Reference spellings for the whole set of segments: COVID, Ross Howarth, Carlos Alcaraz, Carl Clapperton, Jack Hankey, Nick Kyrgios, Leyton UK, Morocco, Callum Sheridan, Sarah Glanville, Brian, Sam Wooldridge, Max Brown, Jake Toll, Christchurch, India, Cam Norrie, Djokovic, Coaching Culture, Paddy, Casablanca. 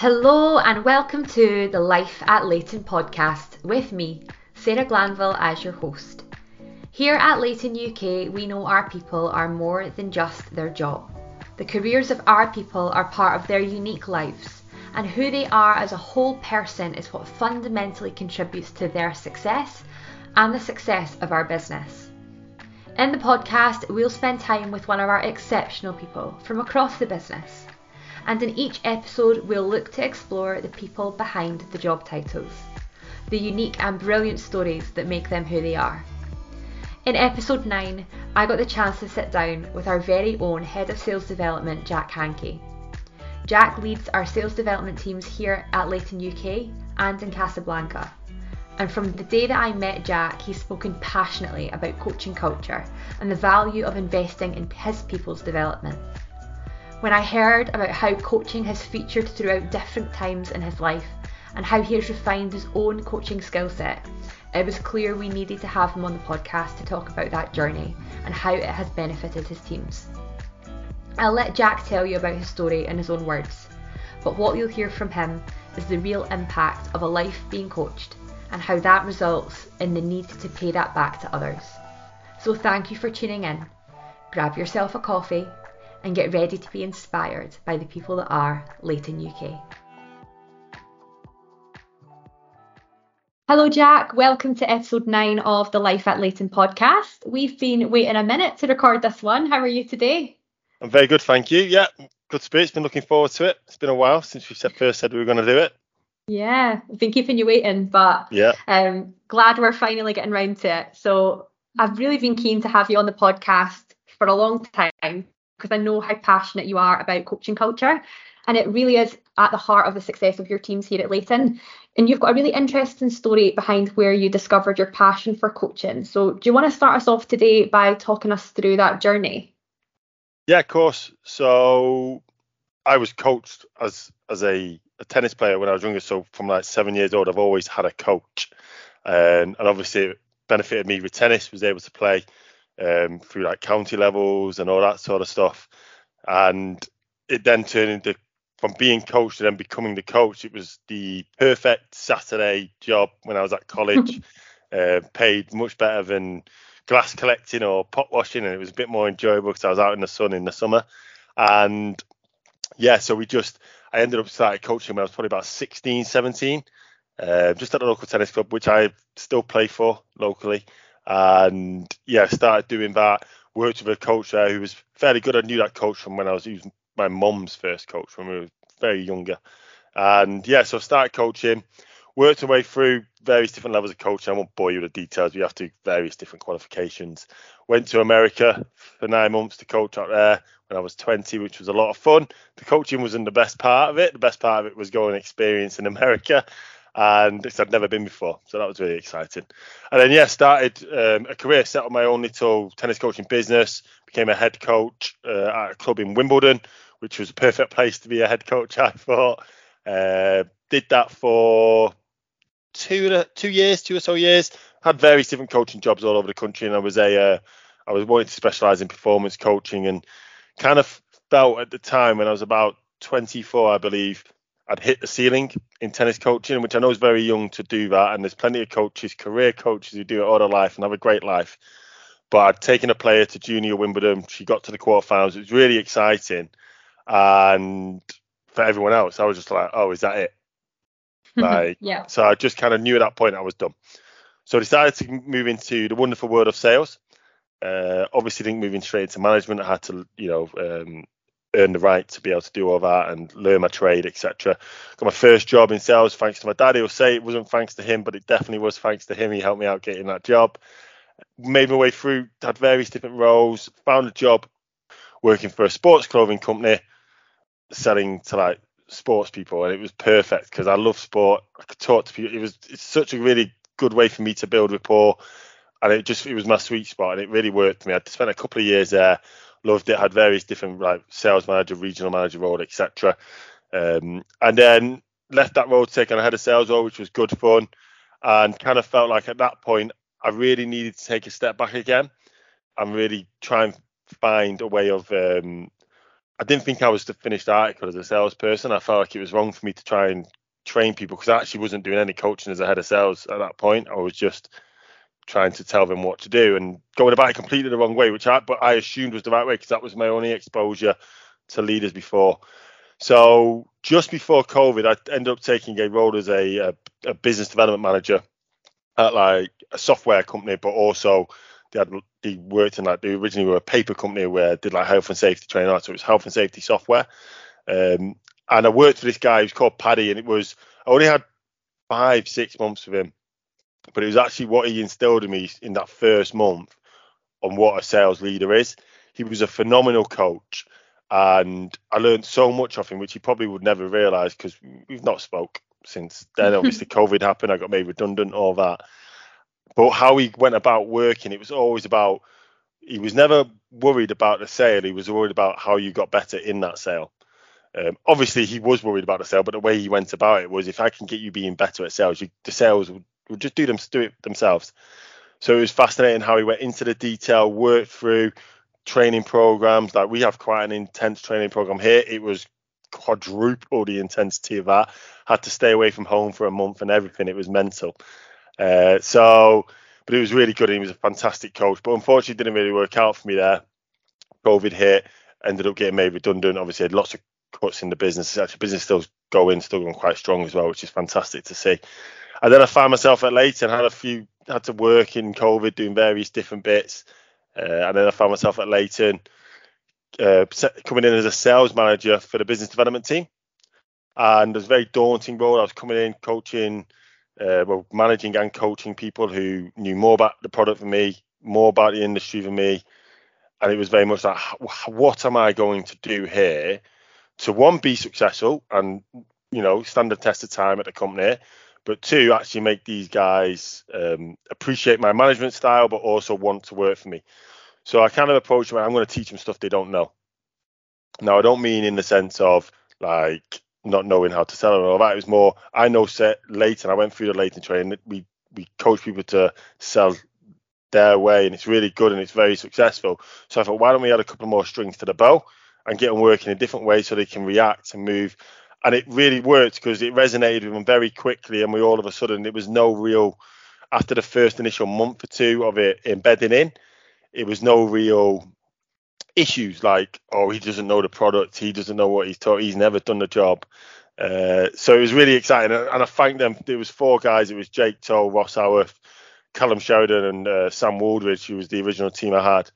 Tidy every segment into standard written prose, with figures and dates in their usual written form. Hello and welcome to the Life at Leyton podcast with me, Sarah Glanville, as your host. Here at Leyton UK, we know our people are more than just their job. The careers of our people are part of their unique lives, and who they are as a whole person is what fundamentally contributes to their success and the success of our business. In the podcast, we'll spend time with one of our exceptional people from across the business. And in each episode, we'll look to explore the people behind the job titles, the unique and brilliant stories that make them who they are. In episode 9, I got the chance to sit down with our very own Head of Sales Development, Jack Hankey. Jack leads our sales development teams here at Leyton UK and in Casablanca. And from the day that I met Jack, he's spoken passionately about coaching culture and the value of investing in his people's development. When I heard about how coaching has featured throughout different times in his life and how he has refined his own coaching skill set, it was clear we needed to have him on the podcast to talk about that journey and how it has benefited his teams. I'll let Jack tell you about his story in his own words, but what you'll hear from him is the real impact of a life being coached and how that results in the need to pay that back to others. So thank you for tuning in. Grab yourself a coffee and get ready to be inspired by the people that are Leyton UK. Hello Jack, welcome to episode 9 of the Life at Leyton podcast. We've been waiting a minute to record this one. How are you today? I'm very good, thank you. Yeah, good spirits, been looking forward to it. It's been a while since we first said we were going to do it. Yeah, I've been keeping you waiting, but yeah, glad we're finally getting round to it. So I've really been keen to have you on the podcast for a long time, because I know how passionate you are about coaching culture, and it really is at the heart of the success of your teams here at Leyton. And you've got a really interesting story behind where you discovered your passion for coaching. So do you want to start us off today by talking us through that journey? Yeah, of course. So I was coached as a tennis player when I was younger. So from like 7 years old, I've always had a coach. And obviously it benefited me with tennis, was able to play through like county levels and all that sort of stuff, and it then turned into, from being coached to then becoming the coach, it was the perfect Saturday job when I was at college. Paid much better than glass collecting or pot washing, and it was a bit more enjoyable because I was out in the sun in the summer. And yeah, so I ended up starting coaching when I was probably about 16, 17, just at a local tennis club, which I still play for locally. And yeah, started doing that, worked with a coach there who was fairly good. I knew that coach from when he was my mum's first coach when we were very younger. And yeah, so I started coaching, worked my way through various different levels of coaching. I won't bore you with the details. We have to do various different qualifications. Went to America for 9 months to coach out there when I was 20, which was a lot of fun. The coaching wasn't the best part of it. The best part of it was going and experience in America, and I'd never been before, so that was really exciting. And then yeah, started a career, set up my own little tennis coaching business, became a head coach at a club in Wimbledon, which was a perfect place to be a head coach, I thought. Did that for two or so years, had various different coaching jobs all over the country, and I was wanting to specialize in performance coaching, and kind of felt at the time when I was about 24, I believe, I'd hit the ceiling in tennis coaching, which I know is very young to do that. And there's plenty of coaches, career coaches, who do it all their life and have a great life. But I'd taken a player to junior Wimbledon. She got to the quarterfinals. It was really exciting. And for everyone else, I was just like, oh, is that it? Like, yeah. So I just kind of knew at that point I was done. So I decided to move into the wonderful world of sales. Obviously didn't move in straight into management. I had to, earn the right to be able to do all that and learn my trade, etc. Got my first job in sales thanks to my dad. He'll say it wasn't thanks to him, but it definitely was thanks to him. He helped me out getting that job. Made my way through, had various different roles, found a job working for a sports clothing company, selling to like sports people, and it was perfect because I love sport. I could talk to people. It's such a really good way for me to build rapport, and it was my sweet spot, and it really worked for me. I spent a couple of years there. Loved it, had various different like sales manager, regional manager role, etc. And then left that role to take on a head of sales role, which was good fun, and kind of felt like at that point I really needed to take a step back again and really try and find a way of I didn't think I was the finished article as a salesperson. I felt like it was wrong for me to try and train people, because I actually wasn't doing any coaching as a head of sales at that point. I was just trying to tell them what to do and going about it completely the wrong way, but I assumed was the right way, because that was my only exposure to leaders before. So just before COVID, I ended up taking a role as a business development manager at like a software company, but also they worked in like, they originally were a paper company where did like health and safety training. So it was health and safety software. And I worked for this guy who's called Paddy, and I only had 5-6 months with him, but it was actually what he instilled in me in that first month on what a sales leader is. He was a phenomenal coach, and I learned so much off him, which he probably would never realise, because we've not spoke since then. Obviously COVID happened, I got made redundant, all that. But how he went about working, it was always about, he was never worried about the sale. He was worried about how you got better in that sale. Obviously he was worried about the sale, but the way he went about it was, if I can get you being better at sales, the sales would just do it themselves. So it was fascinating how he went into the detail, worked through training programs. Like, we have quite an intense training program here. It was quadruple the intensity of that. Had to stay away from home for a month and everything. It was mental. But it was really good. He was a fantastic coach, but unfortunately it didn't really work out for me there. COVID hit, ended up getting made redundant. Obviously had lots of cuts in the business. Actually, business still going quite strong as well, which is fantastic to see. And then I found myself at Leyton, had to work in COVID doing various different bits. And then I found myself at Leyton coming in as a sales manager for the business development team. And it was a very daunting role. I was coming in, coaching, managing and coaching people who knew more about the product than me, more about the industry than me. And it was very much like, what am I going to do here to, one, be successful and, stand the test of time at the company, but two, actually make these guys appreciate my management style, but also want to work for me. So I kind of approached them, I'm going to teach them stuff they don't know. Now, I don't mean in the sense of like not knowing how to sell and all that. It was more, I know Leyton. I went through the Leyton training. We coach people to sell their way, and it's really good and it's very successful. So I thought, why don't we add a couple more strings to the bow and get them working a different way so they can react and move. And it really worked, because it resonated with them very quickly. And we all of a sudden, it was no real, after the first initial month or two of it embedding in, it was no real issues like, oh, he doesn't know the product, he doesn't know what he's taught, he's never done the job. So it was really exciting. And I thanked them. There was 4 guys. It was Jake Toll, Ross Howarth, Callum Sheridan and Sam Wooldridge, who was the original team I had.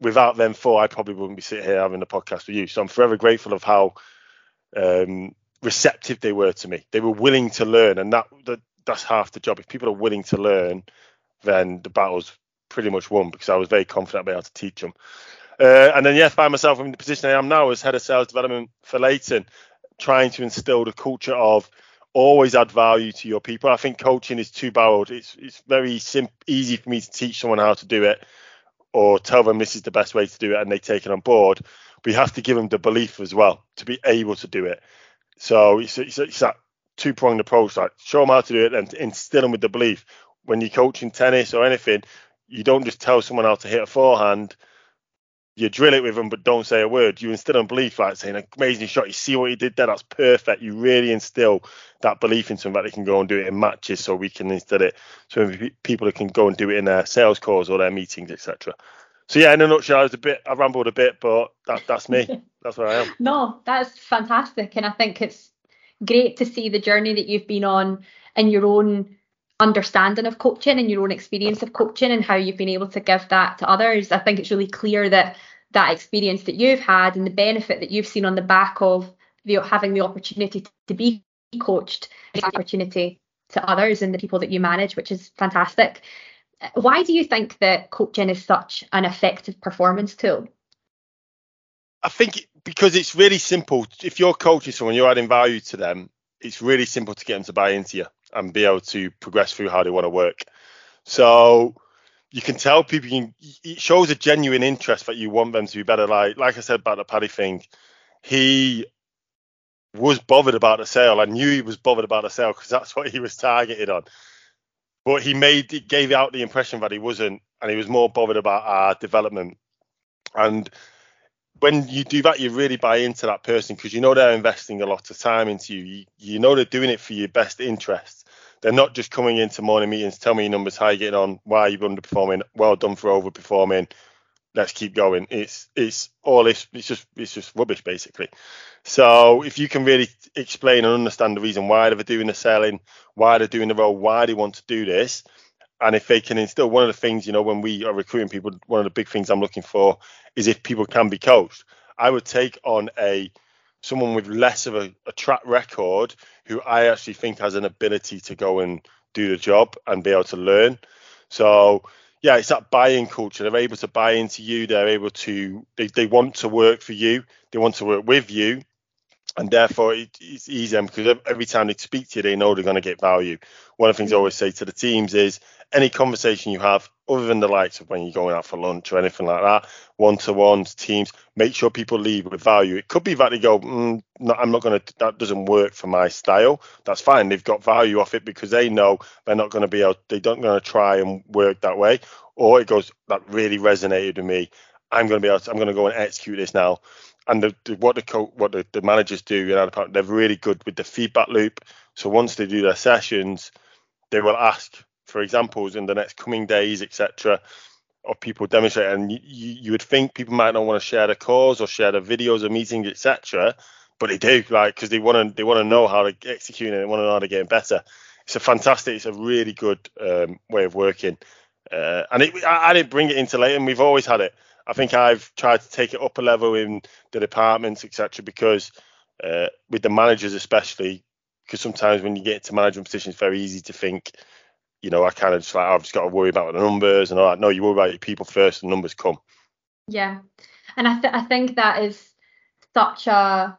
Without them 4, I probably wouldn't be sitting here having a podcast with you. So I'm forever grateful of how receptive they were to me. They were willing to learn, and that's half the job. If people are willing to learn, then the battle's pretty much won, because I was very confident I'd be able to teach them. And then find myself in the position I am now as head of sales development for Leyton, trying to instill the culture of always add value to your people. I think coaching is two-barreled. It's very easy for me to teach someone how to do it or tell them this is the best way to do it and they take it on board. We have to give them the belief as well to be able to do it. So it's that two-pronged approach, like show them how to do it and instill them with the belief. When you're coaching tennis or anything, you don't just tell someone how to hit a forehand. You drill it with them, but don't say a word. You instill them belief, like saying, amazing shot. You see what you did there? That's perfect. You really instill that belief into them that they can go and do it in matches, so we can instill it. So people can go and do it in their sales calls or their meetings, etc. So in a nutshell, I rambled a bit, but that's me. That's where I am. No, that's fantastic. And I think it's great to see the journey that you've been on and your own understanding of coaching and your own experience of coaching and how you've been able to give that to others. I think it's really clear that that experience that you've had and the benefit that you've seen on the back of having the opportunity to be coached is an opportunity to others and the people that you manage, which is fantastic. Why do you think that coaching is such an effective performance tool? I think because it's really simple. If you're coaching someone, you're adding value to them, it's really simple to get them to buy into you and be able to progress through how they want to work. So you can tell people, it shows a genuine interest that you want them to be better. Like I said about the Paddy thing, he was bothered about the sale. I knew he was bothered about the sale because that's what he was targeted on. But it gave out the impression that he wasn't, and he was more bothered about our development. And when you do that, you really buy into that person because you know they're investing a lot of time into you. You know they're doing it for your best interests. They're not just coming into morning meetings, tell me your numbers, how you're getting on, why you're underperforming, well done for overperforming, let's keep going. It's just rubbish, basically. So if you can really explain and understand the reason why they're doing the selling, why they're doing the role, why they want to do this, and if they can instill, one of the things, you know, when we are recruiting people, one of the big things I'm looking for is if people can be coached. I would take on someone with less of a track record who I actually think has an ability to go and do the job and be able to learn. So yeah, it's that buy-in culture. They're able to buy into you. They're able to, they want to work for you. They want to work with you. And therefore, it's easier because every time they speak to you, they know they're going to get value. One of the things I always say to the teams is any conversation you have, other than the likes of when you're going out for lunch or anything like that, one-to-ones, teams, make sure people leave with value. It could be that they go, no, I'm not going to, that doesn't work for my style. That's fine. They've got value off it because they know they're not going to be able, they don't going to try and work that way. Or it goes, that really resonated with me. I'm going to be able to, I'm going to go and execute this now. And what the managers do, you know, they're really good with the feedback loop. So once they do their sessions, they will ask for examples in the next coming days, etc., of people demonstrating. And you would think people might not want to share their calls or share their videos or meetings, etc., but they do, like, because they want to know how to execute and they want to know how they're getting better. It's a really good way of working. And I didn't bring it into Leyton. We've always had it. I think I've tried to take it up a level in the departments, etc., because with the managers especially, because sometimes when you get into management positions, it's very easy to think, you know, I kind of just like, I've just got to worry about the numbers and all that. No, you worry about your people first and numbers come. Yeah. And I think that is such a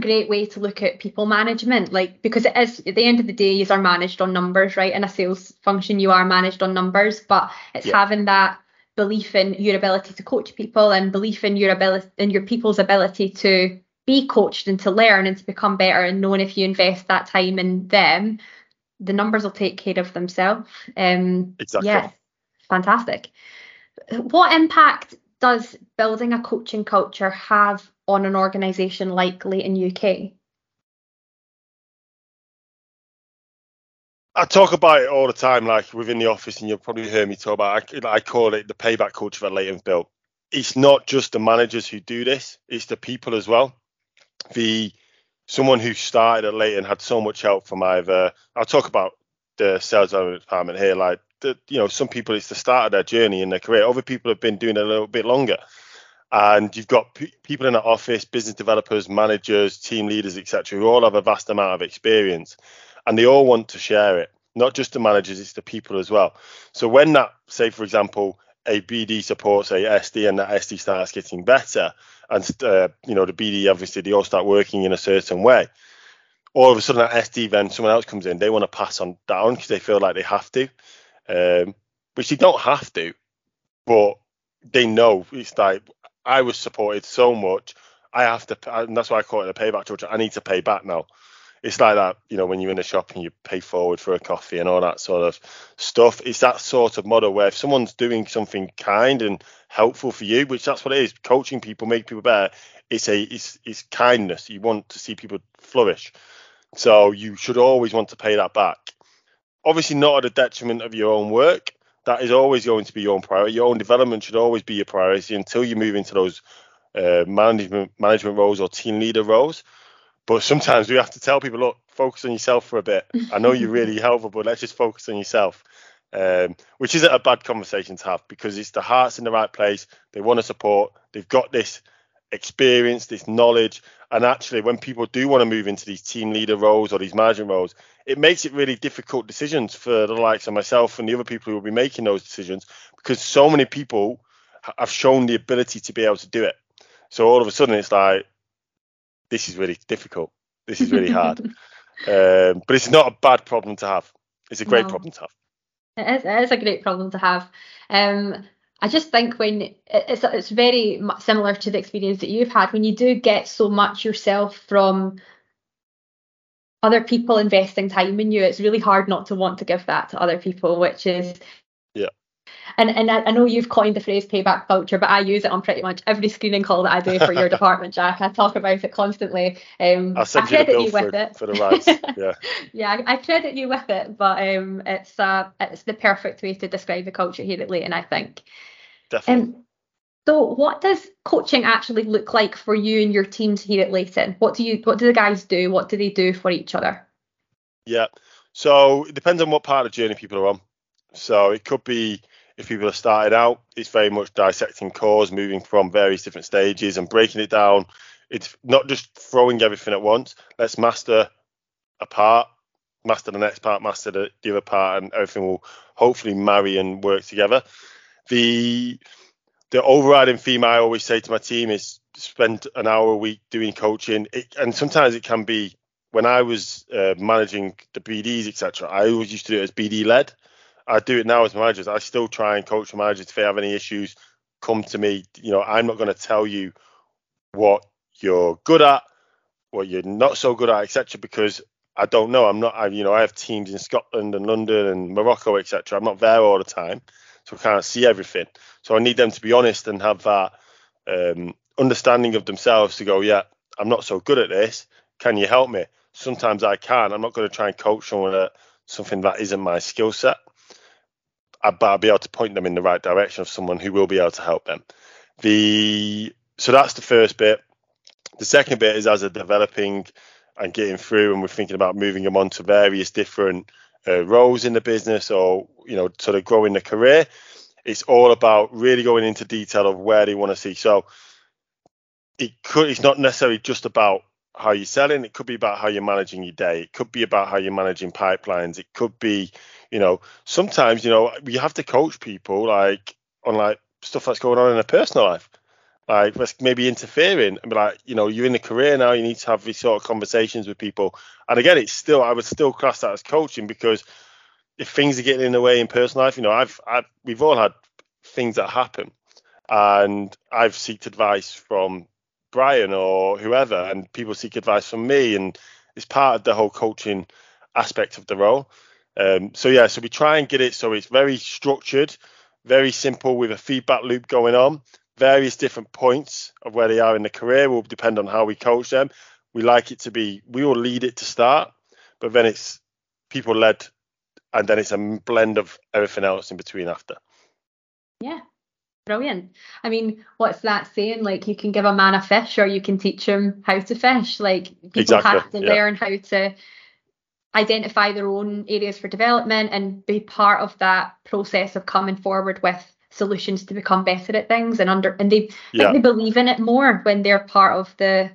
great way to look at people management, like, because it is, at the end of the day, you are managed on numbers, right? In a sales function, you are managed on numbers, but it's having that belief in your ability to coach people and belief in your ability, in your people's ability to be coached and to learn and to become better, and knowing if you invest that time in them, the numbers will take care of themselves. Exactly. Yeah, fantastic. What impact does building a coaching culture have on an organisation like Leyton UK? I talk about it all the time, like within the office, and you'll probably hear me talk about it. I call it the payback culture that Leyton's built. It's not just the managers who do this, it's the people as well. Someone who started at Leyton had so much help from either, I'll talk about the sales department here, like, you know, some people, it's the start of their journey in their career. Other people have been doing it a little bit longer. And you've got people in the office, business developers, managers, team leaders, etc., who all have a vast amount of experience. And they all want to share it, not just the managers, it's the people as well. So when that, say, for example, a BD supports a SD and that SD starts getting better and, you know, the BD, obviously, they all start working in a certain way. All of a sudden, that SD, then someone else comes in, they want to pass on down because they feel like they have to, which they don't have to, but they know. It's like, I was supported so much, I have to, and that's why I call it a payback culture. I need to pay back now. It's like that, you know, when you're in a shop and you pay forward for a coffee and all that sort of stuff. It's that sort of model where if someone's doing something kind and helpful for you, which that's what it is, coaching people, make people better, it's kindness. You want to see people flourish. So you should always want to pay that back. Obviously not at the detriment of your own work. That is always going to be your own priority. Your own development should always be your priority until you move into those management roles or team leader roles. But sometimes we have to tell people, look, focus on yourself for a bit. I know you're really helpful, but let's just focus on yourself, which isn't a bad conversation to have because it's the heart's in the right place. They want to support. They've got this experience, this knowledge. And actually, when people do want to move into these team leader roles or these management roles, it makes it really difficult decisions for the likes of myself and the other people who will be making those decisions because so many people have shown the ability to be able to do it. So all of a sudden, it's like, this is really difficult. This is really hard. But it's not a bad problem to have. It's a great problem to have. It is a great problem to have. I just think when it's very similar to the experience that you've had, when you do get so much yourself from other people investing time in you, it's really hard not to want to give that to other people, which is And I know you've coined the phrase payback culture, but I use it on pretty much every screening call that I do for your department, Jack. I talk about it constantly. I'll send you the bill for the rides. Yeah, yeah, I credit you with it, but it's the perfect way to describe the culture here at Leyton, I think. Definitely. So what does coaching actually look like for you and your teams here at Leyton? What do the guys do? What do they do for each other? Yeah, so it depends on what part of the journey people are on. So it could be, if people have started out, it's very much dissecting cores, moving from various different stages and breaking it down. It's not just throwing everything at once. Let's master a part, master the next part, master the other part, and everything will hopefully marry and work together. The overriding theme I always say to my team is spend an hour a week doing coaching. And sometimes it can be, when I was managing the BDs, etc., I always used to do it as BD led. I do it now as managers. I still try and coach managers. If they have any issues, come to me. You know, I'm not going to tell you what you're good at, what you're not so good at, etc., because I don't know. I have teams in Scotland and London and Morocco, etc. I'm not there all the time, so I can't see everything. So I need them to be honest and have that understanding of themselves to go, yeah, I'm not so good at this. Can you help me? Sometimes I can. I'm not going to try and coach someone at something that isn't my skill set. But I'll be able to point them in the right direction of someone who will be able to help them. So that's the first bit. The second bit is as they're developing and getting through, and we're thinking about moving them on to various different roles in the business, or, you know, sort of growing the career. It's all about really going into detail of where they want to see. So it's not necessarily just about how you're selling. It could be about how you're managing your day. It could be about how you're managing pipelines. It could be, you know, sometimes, you know, you have to coach people like on like stuff that's going on in their personal life, like that's maybe interfering. I mean, like, you know, you're in the career now, you need to have these sort of conversations with people. And again, I would still class that as coaching, because if things are getting in the way in personal life, you know, we've all had things that happen, and I've sought advice from Brian or whoever, and people seek advice from me, and it's part of the whole coaching aspect of the role. So we try and get it so it's very structured, very simple, with a feedback loop going on. Various different points of where they are in the career will depend on how we coach them. We will lead it to start, but then it's people led, and then it's a blend of everything else in between after. Yeah. Brilliant. I mean, what's that saying? Like, you can give a man a fish or you can teach him how to fish. Like, people have to learn how to identify their own areas for development and be part of that process of coming forward with solutions to become better at things, and they believe in it more when they're part of they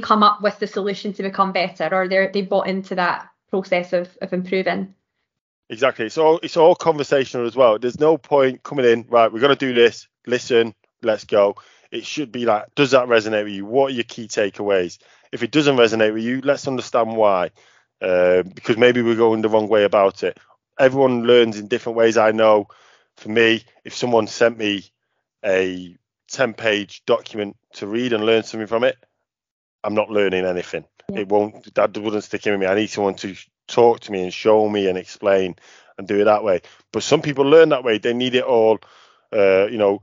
come up with the solution to become better, or they bought into that process of improving. Exactly. So it's all conversational as well. There's no point coming in, right, we're going to do this, listen, let's go. It should be like, does that resonate with you? What are your key takeaways? If it doesn't resonate with you, let's understand why, because maybe we're going the wrong way about it. Everyone learns in different ways. I know for me, if someone sent me a 10-page document to read and learn something from it, I'm not learning anything. Yeah. That wouldn't stick in with me. I need someone to talk to me and show me and explain and do it that way. But some people learn that way. They need it all, you know,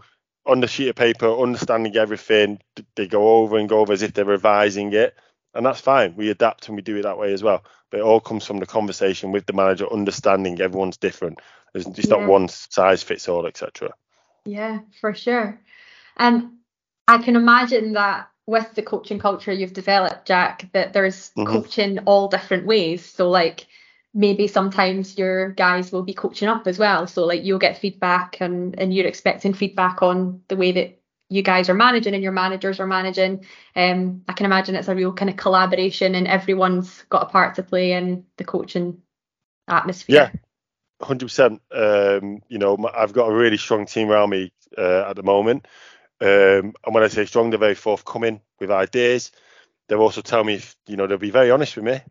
on the sheet of paper, understanding everything. They go over as if they're revising it. And that's fine. We adapt and we do it that way as well. But it all comes from the conversation with the manager, understanding everyone's different. It's not one size fits all, etc. Yeah, for sure. And I can imagine that with the coaching culture you've developed, Jack, that there's coaching all different ways. So like, maybe sometimes your guys will be coaching up as well. So like, you'll get feedback and you're expecting feedback on the way that you guys are managing and your managers are managing. I can imagine it's a real kind of collaboration and everyone's got a part to play in the coaching atmosphere. Yeah. 100%. You know, I've got a really strong team around me at the moment. And when I say strong, they're very forthcoming with ideas. They'll also tell me, if, you know, they'll be very honest with me.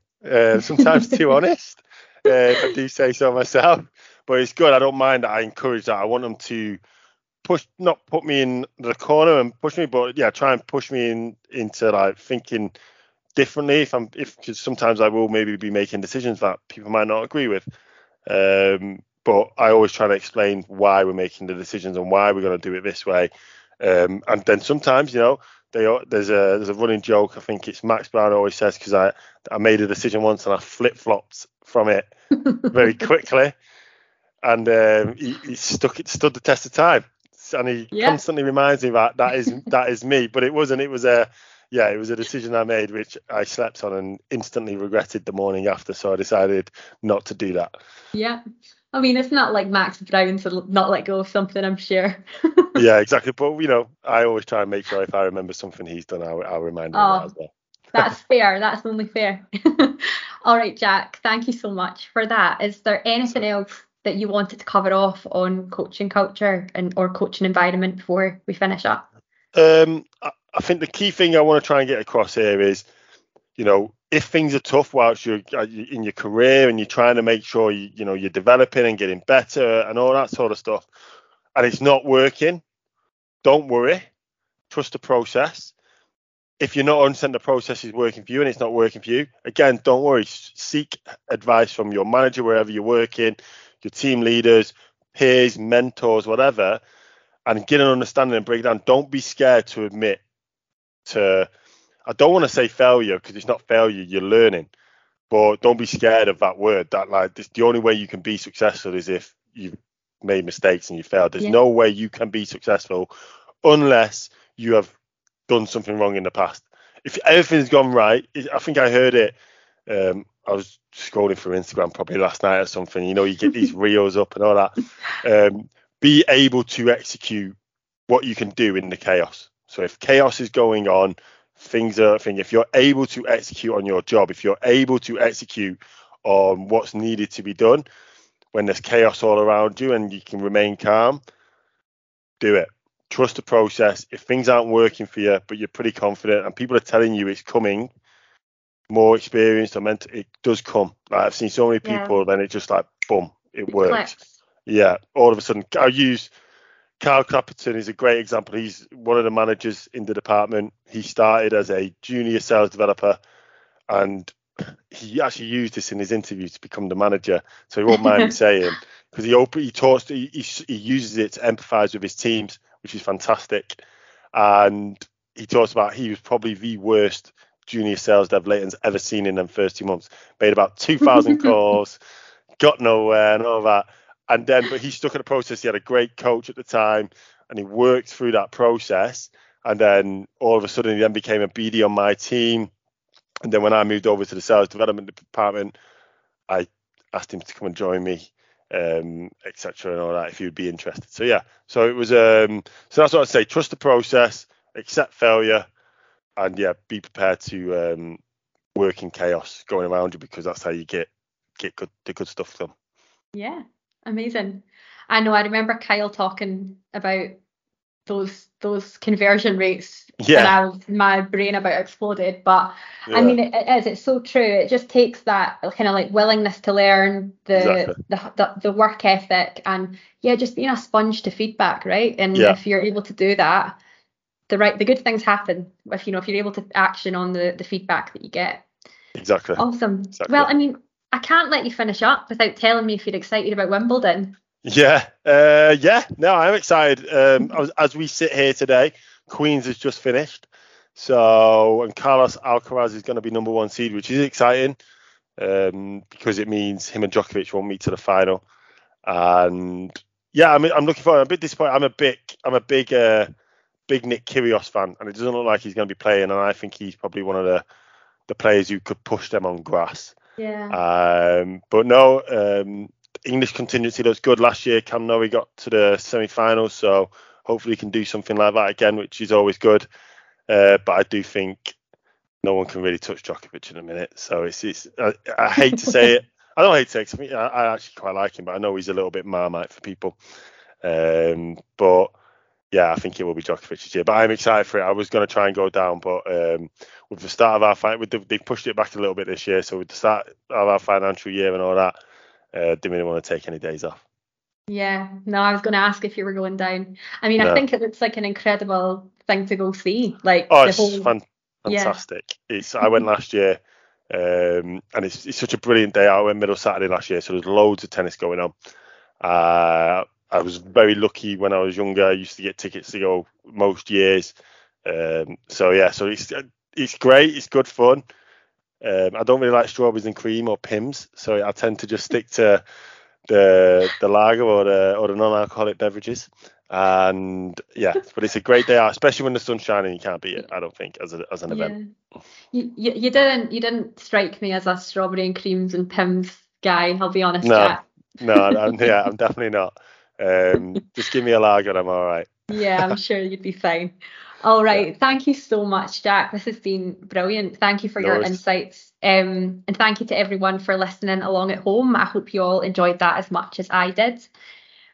Sometimes too honest. I do say so myself. But it's good. I don't mind that. I encourage that. I want them to push, not put me in the corner and push me, but yeah, try and push me into like thinking differently. Because sometimes I will maybe be making decisions that people might not agree with. But I always try to explain why we're making the decisions and why we're going to do it this way. And then sometimes, you know, there's a running joke. I think it's Max Brown always says, because I made a decision once and I flip-flopped from it very quickly. And he stood the test of time. And he constantly reminds me that is me. But it wasn't. It was a decision I made, which I slept on and instantly regretted the morning after. So I decided not to do that. Yeah. I mean, it's not like Max Brown to not let go of something, I'm sure. Yeah, exactly. But, you know, I always try and make sure if I remember something he's done, I'll remind him of that as well. That's fair. That's only fair. All right, Jack, thank you so much for that. Is there anything else that you wanted to cover off on coaching culture or coaching environment before we finish up? I think the key thing I want to try and get across here is, you know, if things are tough whilst you're in your career and you're trying to make sure you're developing and getting better and all that sort of stuff, and it's not working, don't worry. Trust the process. If you're not 100% the process is working for you and it's not working for you, again, don't worry. Seek advice from your manager wherever you're working, your team leaders, peers, mentors, whatever, and get an understanding and break down. Don't be scared to admit to. I don't want to say failure because it's not failure, you're learning, but don't be scared of that word. That the only way you can be successful is if you've made mistakes and you failed. There's no way you can be successful unless you have done something wrong in the past. If everything's gone right, I think I heard it. I was scrolling through Instagram probably last night or something. You know, you get these reels up and all that. Be able to execute what you can do in the chaos. So if chaos is going on, if you're able to execute on your job, if you're able to execute on what's needed to be done when there's chaos all around you and you can remain calm, do it. Trust the process. If things aren't working for you, but you're pretty confident and people are telling you it's coming, more experience, it does come. Like, I've seen so many people, then it's just like, boom, it works. Clicks. Yeah, all of a sudden. I use Carl Clapperton is a great example. He's one of the managers in the department. He started as a junior sales developer and he actually used this in his interview to become the manager. So he won't mind me saying, because he uses it to empathize with his teams, which is fantastic. And he talks about he was probably the worst junior sales dev Leyton's ever seen in them first 2 months. Made about 2,000 calls, got nowhere and all that. And then, but he stuck in the process. He had a great coach at the time and he worked through that process. And then all of a sudden he then became a BD on my team. And then when I moved over to the sales development department, I asked him to come and join me, etc. and all that, if he would be interested. So yeah, so it was, so that's what I'd say. Trust the process, accept failure, and yeah, be prepared to work in chaos going around you, because that's how you get the good stuff done. Yeah. Amazing. I know. I remember Kyle talking about those conversion rates, and my brain about exploded. But I mean, it is. It's so true. It just takes that kind of like willingness to learn, the work ethic, and just being a sponge to feedback, right? And if you're able to do that, the good things happen. If you're able to action on the feedback that you get. Exactly. Awesome. Exactly. Well, I mean, I can't let you finish up without telling me if you're excited about Wimbledon. No, I'm excited. As we sit here today, Queen's has just finished. So, and Carlos Alcaraz is going to be #1 seed, which is exciting because it means him and Djokovic won't meet to the final. And yeah, I mean, I'm looking forward. I'm a bit disappointed. I'm a big Nick Kyrgios fan, and it doesn't look like he's going to be playing. And I think he's probably one of the players who could push them on grass. Yeah. But no, English contingency looks good. Last year, Cam Norrie got to the semi-finals, so hopefully he can do something like that again, which is always good. But I do think no one can really touch Djokovic in a minute. So I hate to say it. I don't hate to say it. I actually quite like him, but I know he's a little bit Marmite for people. But yeah, I think it will be Djokovic this year, but I'm excited for it. I was going to try and go down, but with the start of our fight, they pushed it back a little bit this year. So with the start of our financial year and all that, didn't really want to take any days off. Yeah, no, I was going to ask if you were going down. I mean, no. I think it looks like an incredible thing to go see. Like, fantastic. Yeah. I went last year, and it's such a brilliant day. I went middle Saturday last year, so there's loads of tennis going on. I was very lucky when I was younger. I used to get tickets to go most years. So it's great. It's good fun. I don't really like strawberries and cream or Pimm's, so I tend to just stick to the lager or the non-alcoholic beverages. And yeah, but it's a great day out, especially when the sun's shining. You can't beat it, I don't think, as an event. You didn't strike me as a strawberry and creams and Pimm's guy, I'll be honest. I'm definitely not. Just give me a lager and I'm all right. Yeah, I'm sure you'd be fine. All right. Yeah. Thank you so much, Jack. This has been brilliant. Thank you for your insights. And thank you to everyone for listening along at home. I hope you all enjoyed that as much as I did.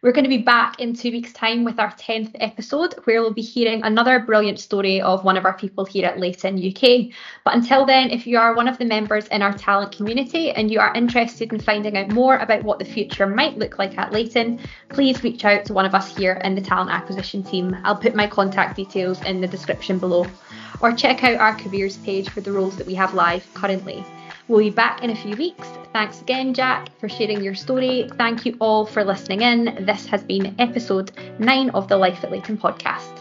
We're going to be back in 2 weeks' time with our 10th episode, where we'll be hearing another brilliant story of one of our people here at Leyton UK. But until then, if you are one of the members in our talent community and you are interested in finding out more about what the future might look like at Leyton, please reach out to one of us here in the talent acquisition team. I'll put my contact details in the description below. Or check out our careers page for the roles that we have live currently. We'll be back in a few weeks. Thanks again, Jack, for sharing your story. Thank you all for listening in. This has been episode 9 of the Life at Leyton podcast.